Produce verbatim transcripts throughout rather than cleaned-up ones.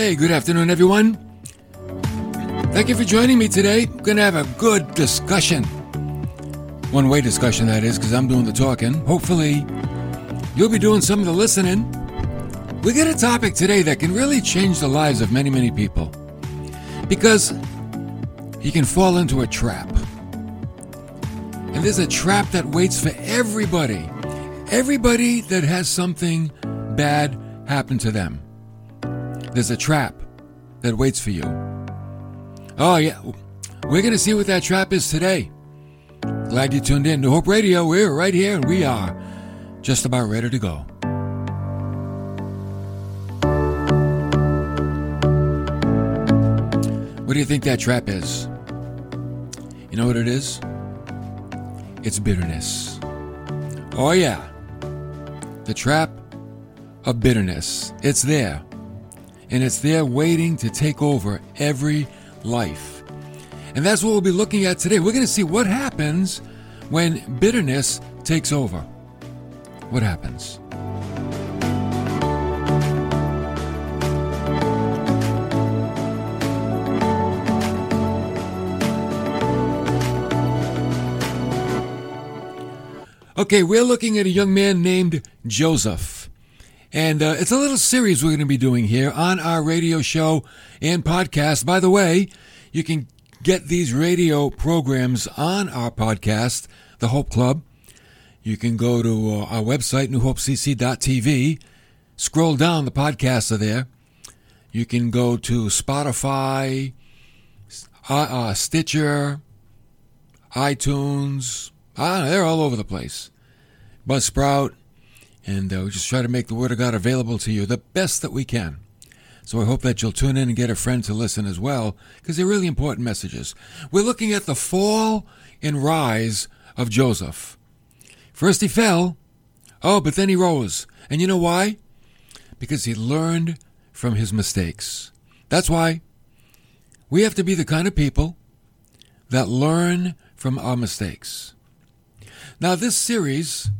Hey, good afternoon, everyone. Thank you for joining me today. We're going to have a good discussion. One-way discussion, that is, because I'm doing the talking. Hopefully, you'll be doing some of the listening. We got a topic today that can really change the lives of many, many people. Because you can fall into a trap. And there's a trap that waits for everybody. Everybody that has something bad happen to them. There's a trap that waits for you. Oh, yeah. We're going to see what that trap is today. Glad you tuned in to Hope Radio. We're right here, and we are just about ready to go. What do you think that trap is? You know what it is? It's bitterness. Oh, yeah. The trap of bitterness. It's there. And it's there waiting to take over every life. And that's what we'll be looking at today. We're going to see what happens when bitterness takes over. What happens? Okay, we're looking at a young man named Joseph. And uh, it's a little series we're going to be doing here on our radio show and podcast. By the way, you can get these radio programs on our podcast, The Hope Club. You can go to uh, our website, new hope c c dot t v. Scroll down, the podcasts are there. You can go to Spotify, uh, uh, Stitcher, iTunes. Ah, they're all over the place. Buzzsprout. And uh, we just try to make the Word of God available to you the best that we can. So I hope that you'll tune in and get a friend to listen as well, because they're really important messages. We're looking at the fall and rise of Joseph. First he fell, oh, but then he rose. And you know why? Because he learned from his mistakes. That's why we have to be the kind of people that learn from our mistakes. Now, this series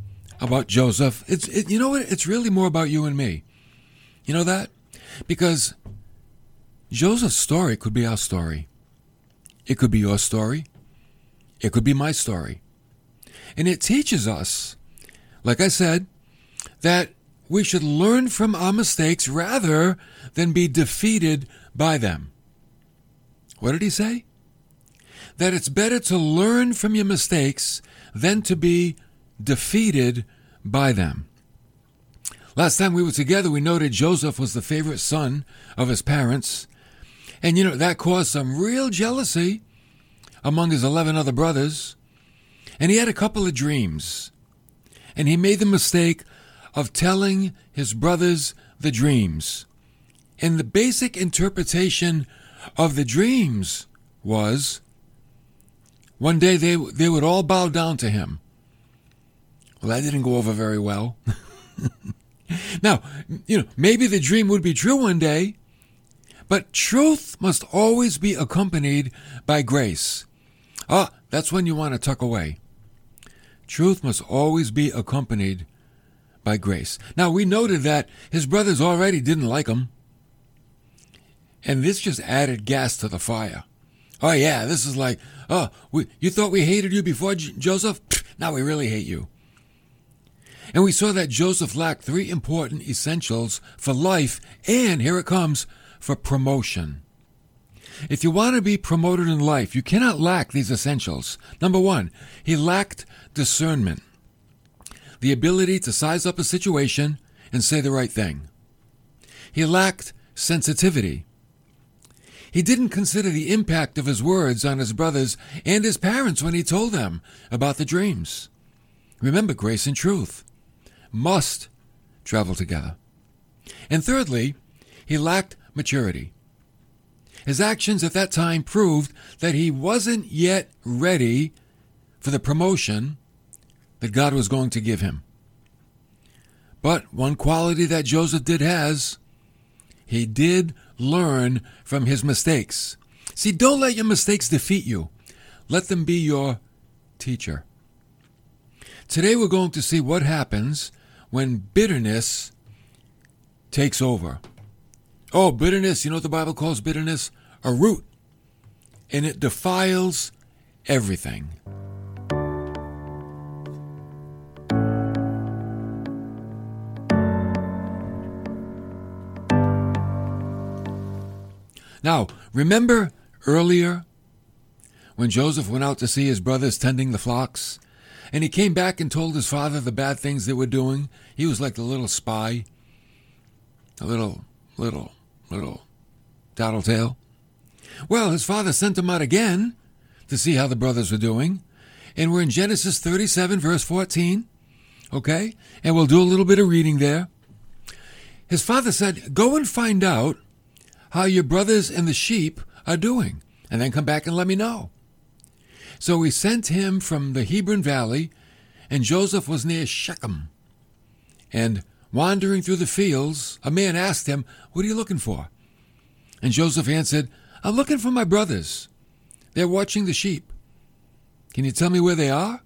about Joseph, it's it, you know what? It's really more about you and me. You know that? Because Joseph's story could be our story. It could be your story. It could be my story. And it teaches us, like I said, that we should learn from our mistakes rather than be defeated by them. What did he say? That it's better to learn from your mistakes than to be defeated by them. Last time we were together, we noted Joseph was the favorite son of his parents. And, you know, that caused some real jealousy among his eleven other brothers. And he had a couple of dreams. And he made the mistake of telling his brothers the dreams. And the basic interpretation of the dreams was one day they, they would all bow down to him. Well, that didn't go over very well. Now, you know, maybe the dream would be true one day, but truth must always be accompanied by grace. Ah, that's when you want to tuck away. Truth must always be accompanied by grace. Now, we noted that his brothers already didn't like him, and this just added gas to the fire. Oh, yeah, this is like, oh, we, you thought we hated you before, J- Joseph? Now we really hate you. And we saw that Joseph lacked three important essentials for life, and here it comes, for promotion. If you want to be promoted in life, you cannot lack these essentials. Number one, he lacked discernment, the ability to size up a situation and say the right thing. He lacked sensitivity. He didn't consider the impact of his words on his brothers and his parents when he told them about the dreams. Remember, grace and truth must travel together. And thirdly, he lacked maturity. His actions at that time proved that he wasn't yet ready for the promotion that God was going to give him. But one quality that Joseph did has, he did learn from his mistakes. See, don't let your mistakes defeat you. Let them be your teacher. Today we're going to see what happens when bitterness takes over. Oh, bitterness, you know what the Bible calls bitterness? A root. And it defiles everything. Now, remember earlier when Joseph went out to see his brothers tending the flocks, and he came back and told his father the bad things they were doing? He was like the little spy, a little, little, little tattletale. Well, his father sent him out again to see how the brothers were doing. And we're in Genesis thirty-seven, verse fourteen. Okay? And we'll do a little bit of reading there. His father said, "Go and find out how your brothers and the sheep are doing, and then come back and let me know." So he sent him from the Hebron Valley, and Joseph was near Shechem. And wandering through the fields, a man asked him, "What are you looking for?" And Joseph answered, "I'm looking for my brothers. They're watching the sheep. Can you tell me where they are?"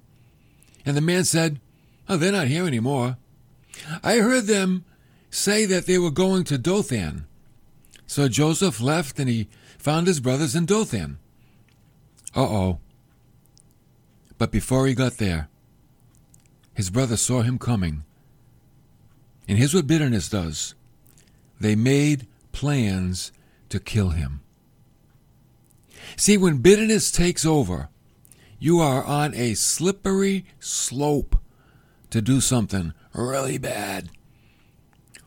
And the man said, "Oh, they're not here anymore. I heard them say that they were going to Dothan." So Joseph left, and he found his brothers in Dothan. Uh-oh. But before he got there, his brothers saw him coming. And here's what bitterness does. They made plans to kill him. See, when bitterness takes over, you are on a slippery slope to do something really bad.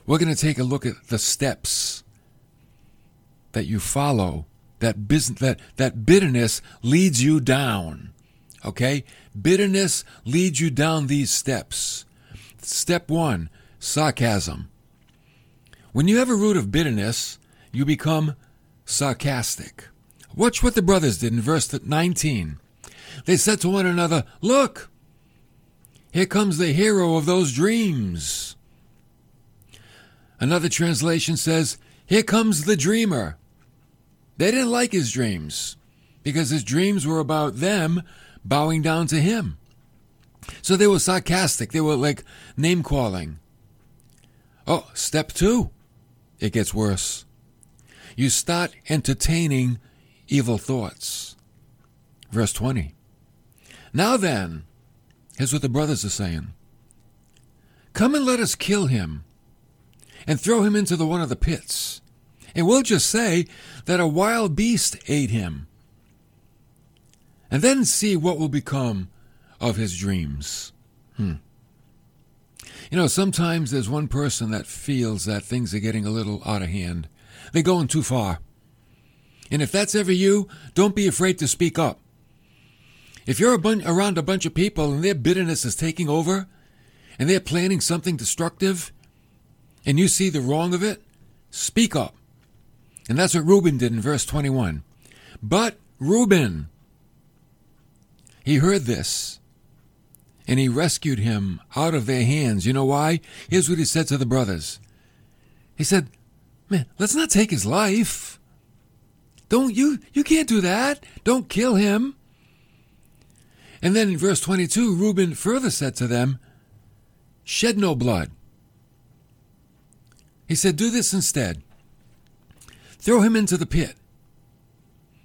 We're going to take a look at the steps that you follow, that business, that, that bitterness leads you down. Okay? Bitterness leads you down these steps. Step one, sarcasm. When you have a root of bitterness, you become sarcastic. Watch what the brothers did in verse nineteen. They said to one another, "Look, here comes the hero of those dreams." Another translation says, "Here comes the dreamer." They didn't like his dreams because his dreams were about them bowing down to him. So they were sarcastic. They were like name-calling. Oh, step two, it gets worse. You start entertaining evil thoughts. Verse twenty. "Now then," here's what the brothers are saying, "come and let us kill him and throw him into the one of the pits. And we'll just say that a wild beast ate him. And then see what will become of his dreams." Hmm. You know, sometimes there's one person that feels that things are getting a little out of hand. They're going too far. And if that's ever you, don't be afraid to speak up. If you're a bun- around a bunch of people and their bitterness is taking over and they're planning something destructive and you see the wrong of it, speak up. And that's what Reuben did in verse twenty-one. But Reuben, he heard this and he rescued him out of their hands. You know why? Here's what he said to the brothers. He said, "Man, let's not take his life. Don't you, you can't do that. Don't kill him." And then in verse twenty-two, Reuben further said to them, "Shed no blood." He said, "Do this instead. Throw him into the pit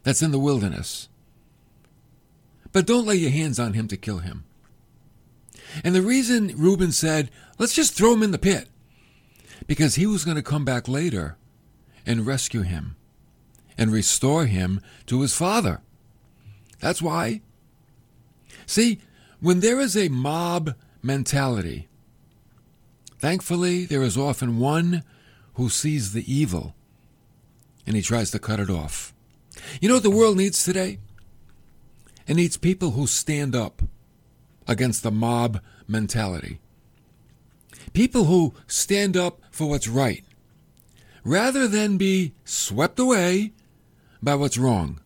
that's in the wilderness. But don't lay your hands on him to kill him." And the reason Reuben said, "Let's just throw him in the pit," because he was going to come back later and rescue him and restore him to his father. That's why. See, when there is a mob mentality, thankfully there is often one who sees the evil and he tries to cut it off. You know what the world needs today? It needs people who stand up against the mob mentality. People who stand up for what's right, rather than be swept away by what's wrong.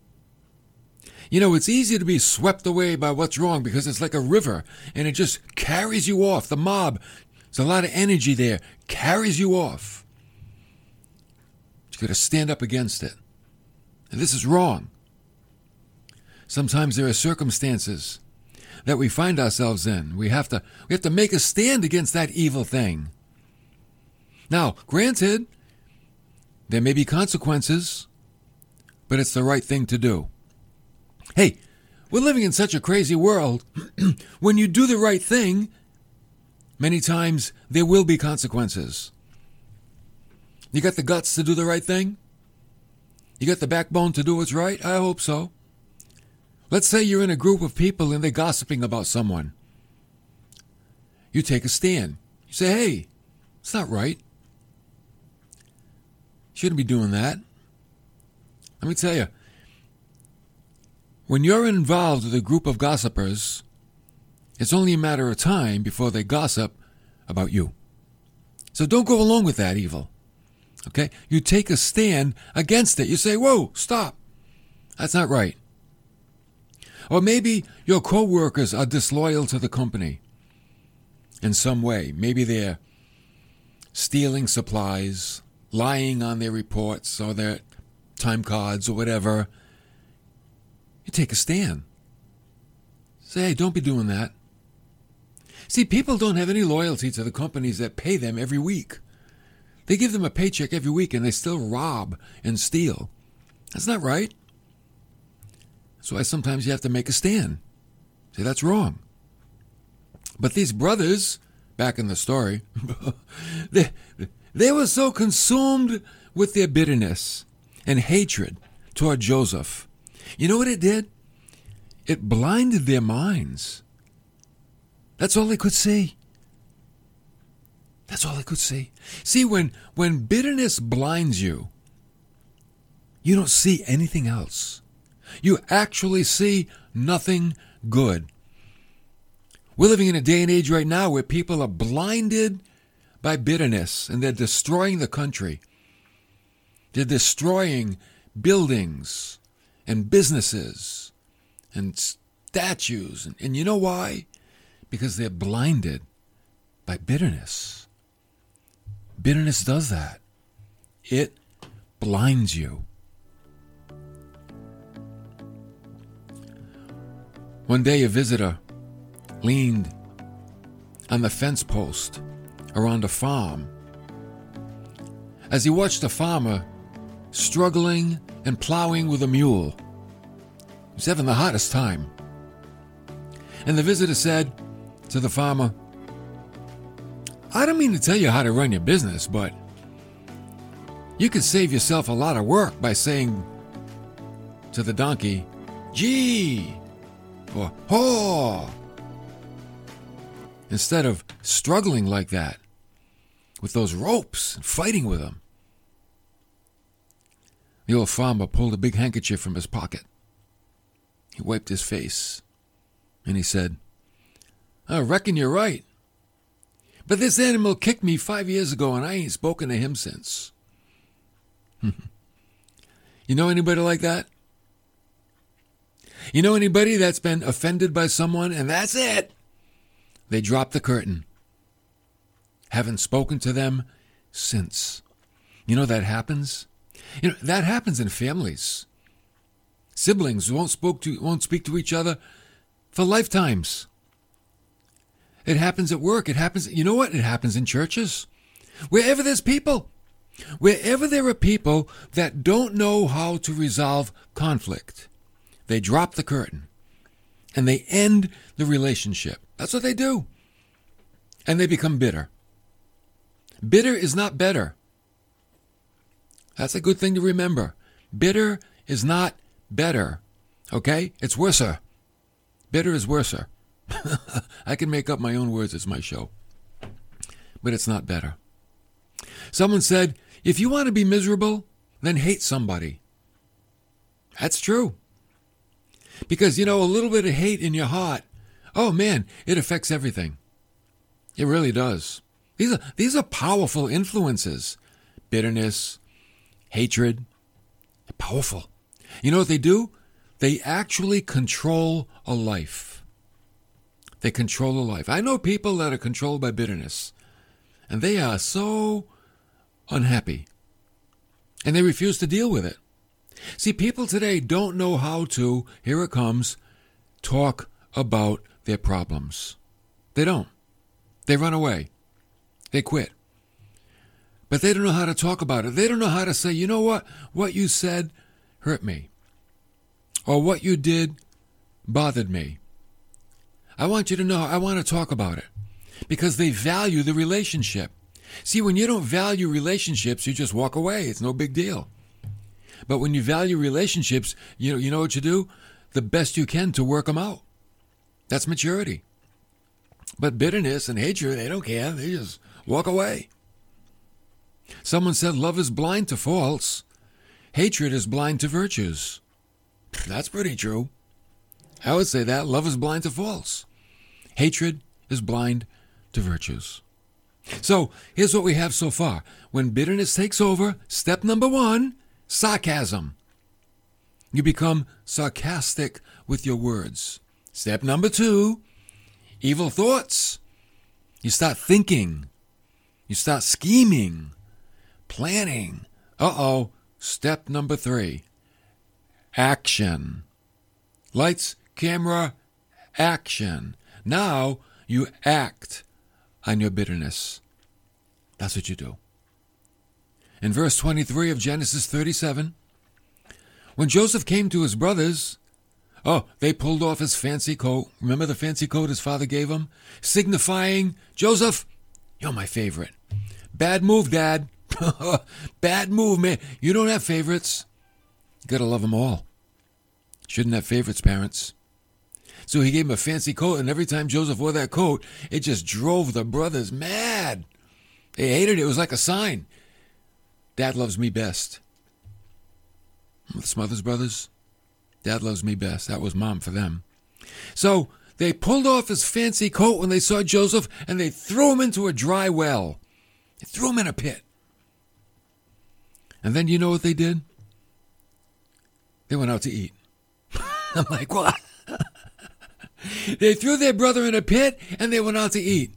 You know, it's easy to be swept away by what's wrong because it's like a river and it just carries you off. The mob, there's a lot of energy there, carries you off. You've got to stand up against it. And this is wrong. Sometimes there are circumstances that we find ourselves in. We have to, we have to make a stand against that evil thing. Now, granted, There may be consequences, but it's the right thing to do. Hey, we're living in such a crazy world. When you do the right thing, many times there will be consequences. You got the guts to do the right thing? You got the backbone to do what's right? I hope so. Let's say you're in a group of people and they're gossiping about someone. You take a stand. You say, hey, it's not right. Shouldn't be doing that. Let me tell you, when you're involved with a group of gossipers, it's only a matter of time before they gossip about you. So don't go along with that evil. Okay? You take a stand against it. You say, whoa, stop. That's not right. Or maybe your co-workers are disloyal to the company in some way. Maybe they're stealing supplies, lying on their reports or their time cards or whatever. You take a stand. Say, hey, don't be doing that. See, people don't have any loyalty to the companies that pay them every week. They give them a paycheck every week and they still rob and steal. That's not right. That's why sometimes you have to make a stand. See, that's wrong. But these brothers, back in the story, they, they were so consumed with their bitterness and hatred toward Joseph. You know what it did? It blinded their minds. That's all they could see. That's all they could see. See, when, when bitterness blinds you, you don't see anything else. You actually see nothing good. We're living in a day and age right now where people are blinded by bitterness and they're destroying the country. They're destroying buildings and businesses and statues. And, and you know why? Because they're blinded by bitterness. Bitterness does that. It blinds you. One day a visitor leaned on the fence post around a farm. As he watched a farmer struggling and plowing with a mule, he was having the hardest time. And the visitor said to the farmer, I don't mean to tell you how to run your business, but you could save yourself a lot of work by saying to the donkey, gee, or haw, instead of struggling like that with those ropes and fighting with them. The old farmer pulled a big handkerchief from his pocket. He wiped his face and he said, I reckon you're right, but this animal kicked me five years ago and I ain't spoken to him since. You know anybody like that? You know anybody that's been offended by someone and that's it? They drop the curtain. Haven't spoken to them since. You know that happens? You know, that happens in families. Siblings won't spoke to won't speak to each other for lifetimes. It happens at work. It happens, you know what? It happens in churches. Wherever there's people. Wherever there are people that don't know how to resolve conflict, they drop the curtain and they end the relationship. That's what they do. And they become bitter. Bitter is not better. That's a good thing to remember. Bitter is not better. Okay? It's worser. Bitter is worser. I can make up my own words. It's my show. But it's not better. Someone said, if you want to be miserable, then hate somebody. That's true. Because, you know, a little bit of hate in your heart, oh man, it affects everything. It really does. These are these are powerful influences. Bitterness, hatred, they're powerful. You know what they do? They actually control a life. They control a life. I know people that are controlled by bitterness, and they are so unhappy, and they refuse to deal with it. See, people today don't know how to, here it comes, talk about their problems. They don't. They run away. They quit. but they don't know how to talk about it. They don't know how to say, you know what? What you said hurt me. Or what you did bothered me. I want you to know I want to talk about it. Because they value the relationship. See, when you don't value relationships, you just walk away. It's no big deal. But when you value relationships, you know, you know what you do? The best you can to work them out. That's maturity. But bitterness and hatred, they don't care. They just walk away. Someone said love is blind to faults. Hatred is blind to virtues. That's pretty true. I would say that. Love is blind to faults. Hatred is blind to virtues. So here's what we have so far. When bitterness takes over, step number one, sarcasm. You become sarcastic with your words. Step number two, evil thoughts. You start thinking. You start scheming, planning. Uh-oh. Step number three, action. Lights, camera, action. Now you act on your bitterness. That's what you do. In verse twenty-three of Genesis thirty-seven, when Joseph came to his brothers, oh, they pulled off his fancy coat. Remember the fancy coat his father gave him? Signifying, Joseph, you're my favorite. Bad move, Dad. Bad move, man. You don't have favorites. You gotta love them all. Shouldn't have favorites, parents. So he gave him a fancy coat, and every time Joseph wore that coat, it just drove the brothers mad. They hated it. It was like a sign. Dad loves me best. The Smothers Brothers, Dad loves me best. That was Mom for them. So they pulled off his fancy coat when they saw Joseph, and they threw him into a dry well. They threw him in a pit. And then you know what they did? They went out to eat. I'm like, what? They threw their brother in a pit, and they went out to eat.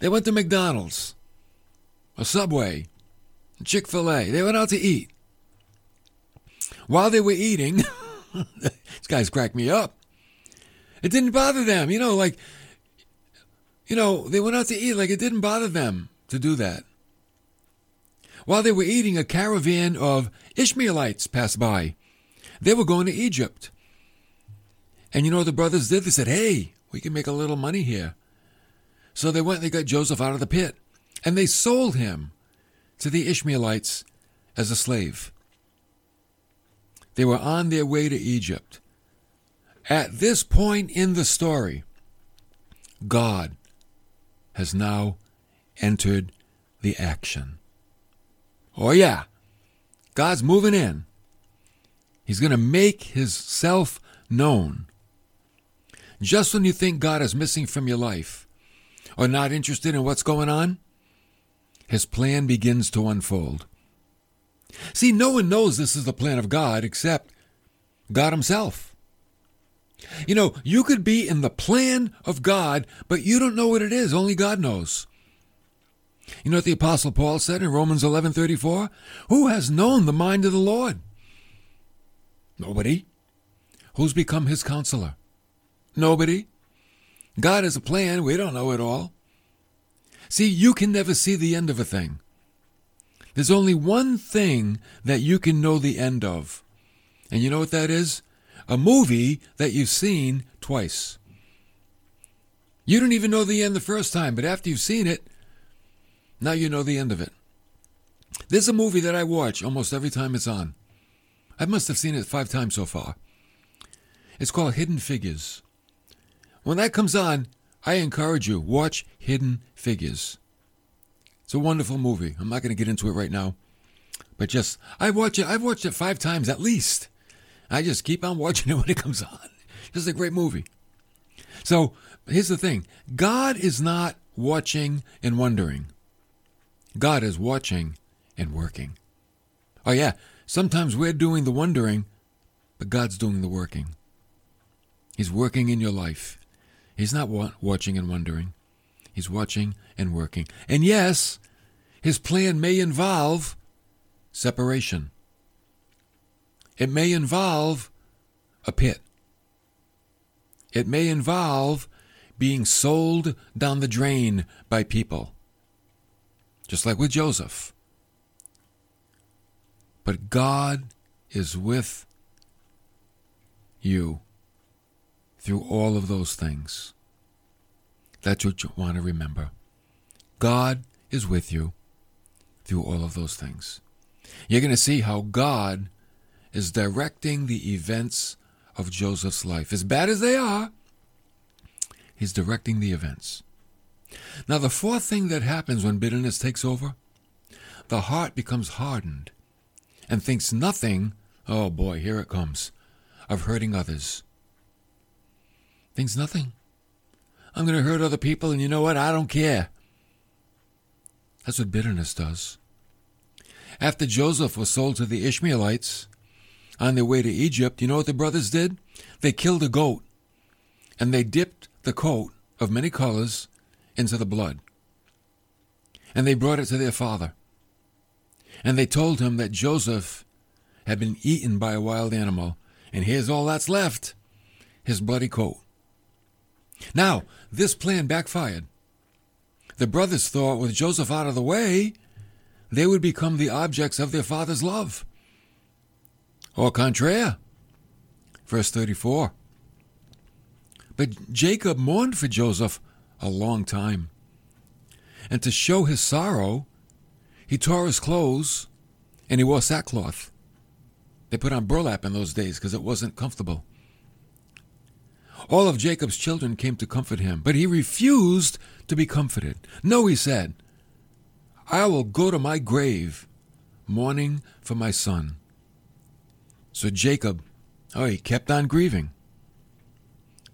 They went to McDonald's, a Subway, Chick-fil-A. They went out to eat. While they were eating, these guys cracked me up. It didn't bother them. You know, like, you know, they went out to eat. Like, it didn't bother them to do that. While they were eating, a caravan of Ishmaelites passed by. They were going to Egypt. And you know what the brothers did? They said, hey, we can make a little money here. So they went and they got Joseph out of the pit. And they sold him to the Ishmaelites as a slave. They were on their way to Egypt. At this point in the story, God has now entered the action. Oh yeah, God's moving in. He's going to make himself known. Just when you think God is missing from your life or not interested in what's going on, his plan begins to unfold. See, no one knows this is the plan of God except God himself. You know, you could be in the plan of God, but you don't know what it is. Only God knows. You know what the Apostle Paul said in Romans eleven thirty-four? Who has known the mind of the Lord? Nobody. Who's become his counselor? Nobody. God has a plan. We don't know it all. See, you can never see the end of a thing. There's only one thing that you can know the end of. And you know what that is? A movie that you've seen twice. You don't even know the end the first time, but after you've seen it, now you know the end of it. There's a movie that I watch almost every time it's on. I must have seen it five times so far. It's called Hidden Figures. When that comes on, I encourage you, watch Hidden Figures. It's a wonderful movie. I'm not going to get into it right now. But just, I watch it, I've watched it five times at least. I just keep on watching it when it comes on. It's a great movie. So, here's the thing. God is not watching and wondering. God is watching and working. Oh yeah, sometimes we're doing the wondering, but God's doing the working. He's working in your life. He's not wa- watching and wondering. He's watching and working. And yes, his plan may involve separation. It may involve a pit. It may involve being sold down the drain by people. Just like with Joseph. But God is with you through all of those things. That's what you want to remember. God is with you through all of those things. You're going to see how God is directing the events of Joseph's life. As bad as they are, he's directing the events. Now, the fourth thing that happens when bitterness takes over, the heart becomes hardened and thinks nothing, oh boy, here it comes, of hurting others. Thinks nothing. I'm going to hurt other people, and you know what? I don't care. That's what bitterness does. After Joseph was sold to the Ishmaelites on their way to Egypt, you know what the brothers did? They killed a goat, and they dipped the coat of many colors into the blood. And they brought it to their father. And they told him that Joseph had been eaten by a wild animal, and here's all that's left, his bloody coat. Now, this plan backfired. The brothers thought with Joseph out of the way, they would become the objects of their father's love. Au contraire. Verse thirty-four. But Jacob mourned for Joseph a long time. And to show his sorrow, he tore his clothes and he wore sackcloth. They put on burlap in those days because it wasn't comfortable. All of Jacob's children came to comfort him, but he refused to be comforted. No, he said, I will go to my grave, mourning for my son. So Jacob, oh, he kept on grieving.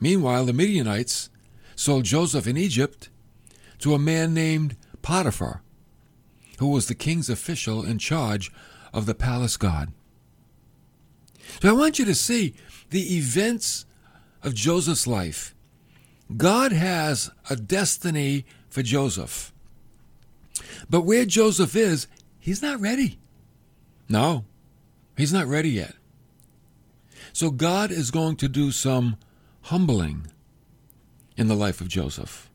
Meanwhile, the Midianites sold Joseph in Egypt to a man named Potiphar, who was the king's official in charge of the palace guard. So I want you to see the events of Joseph's life. God has a destiny for Joseph. But where Joseph is, he's not ready. No, he's not ready yet. So God is going to do some humbling in the life of Joseph.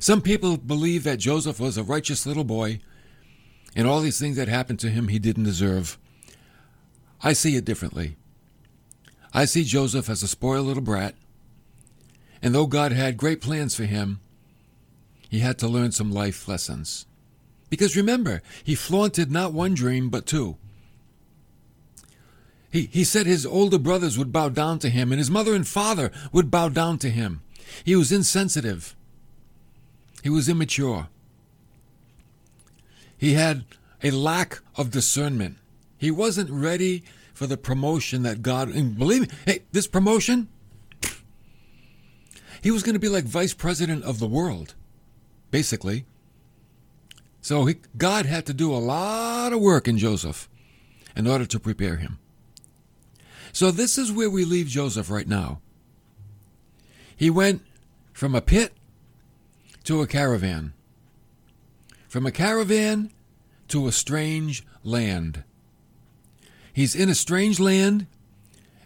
Some people believe that Joseph was a righteous little boy, and all these things that happened to him he didn't deserve. I see it differently. I see Joseph as a spoiled little brat, and though God had great plans for him, he had to learn some life lessons. Because remember, he flaunted not one dream, but two. He, he said his older brothers would bow down to him, and his mother and father would bow down to him. He was insensitive. He was immature. He had a lack of discernment. He wasn't ready for the promotion that God, and believe me, hey, this promotion, he was going to be like vice president of the world, basically. So he, God had to do a lot of work in Joseph in order to prepare him. So this is where we leave Joseph right now. He went from a pit to a caravan, from a caravan to a strange land. He's in a strange land,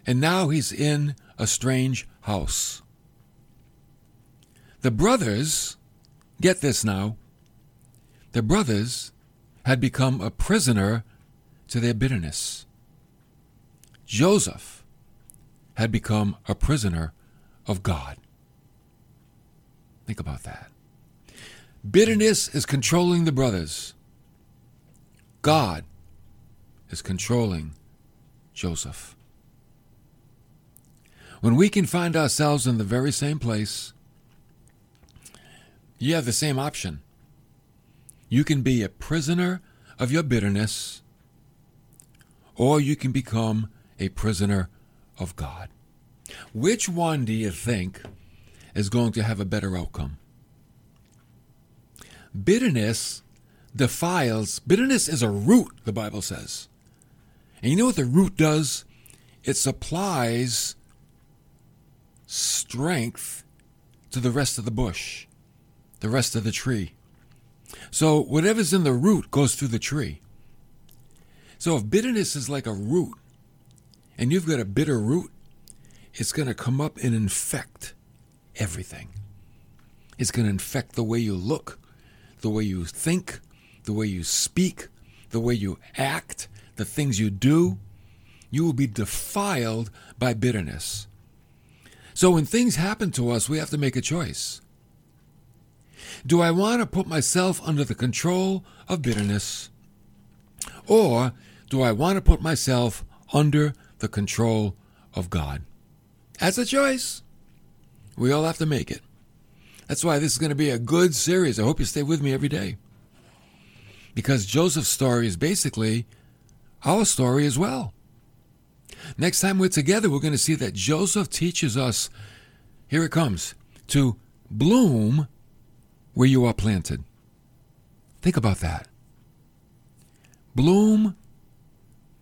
and now he's in a strange house. The brothers, get this now, the brothers had become a prisoner to their bitterness. Joseph had become a prisoner of God. Think about that. Bitterness is controlling the brothers. God is controlling Joseph. When we can find ourselves in the very same place, you have the same option. You can be a prisoner of your bitterness, or you can become a prisoner of God. Which one do you think is going to have a better outcome? Bitterness defiles. Bitterness is a root, the Bible says. And you know what the root does? It supplies strength to the rest of the bush, the rest of the tree. So whatever's in the root goes through the tree. So if bitterness is like a root, and you've got a bitter root, it's going to come up and infect everything. It's going to infect the way you look, the way you think, the way you speak, the way you act, the things you do, you will be defiled by bitterness. So when things happen to us, we have to make a choice. Do I want to put myself under the control of bitterness? Or do I want to put myself under the control of God? That's a choice. We all have to make it. That's why this is going to be a good series. I hope you stay with me every day. Because Joseph's story is basically our story as well. Next time we're together, we're going to see that Joseph teaches us, here it comes, to bloom where you are planted. Think about that. Bloom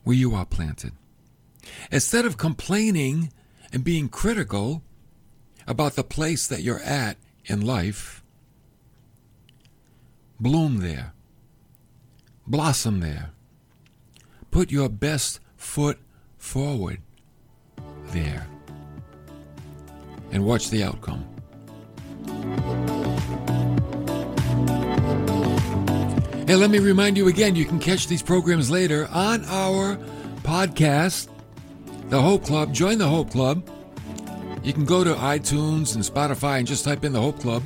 where you are planted. Instead of complaining and being critical about the place that you're at in life, bloom there. Blossom there. Put your best foot forward there. And watch the outcome. Hey, let me remind you again, you can catch these programs later on our podcast, The Hope Club. Join The Hope Club. You can go to iTunes and Spotify and just type in The Hope Club.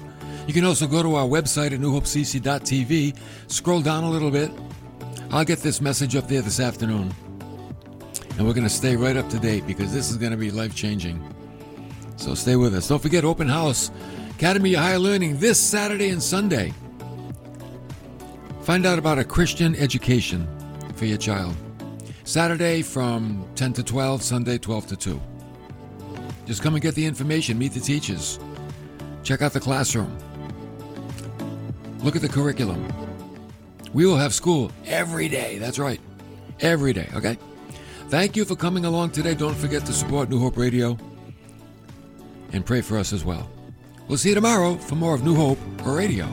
You can also go to our website at new hope c c dot t v. Scroll down a little bit. I'll get this message up there this afternoon. And we're going to stay right up to date because this is going to be life-changing. So stay with us. Don't forget Open House Academy of Higher Learning this Saturday and Sunday. Find out about a Christian education for your child. Saturday from ten to twelve, Sunday twelve to two. Just come and get the information, meet the teachers, check out the classroom, look at the curriculum. We will have school every day. That's right. Every day. Okay? Thank you for coming along today. Don't forget to support New Hope Radio and pray for us as well. We'll see you tomorrow for more of New Hope Radio.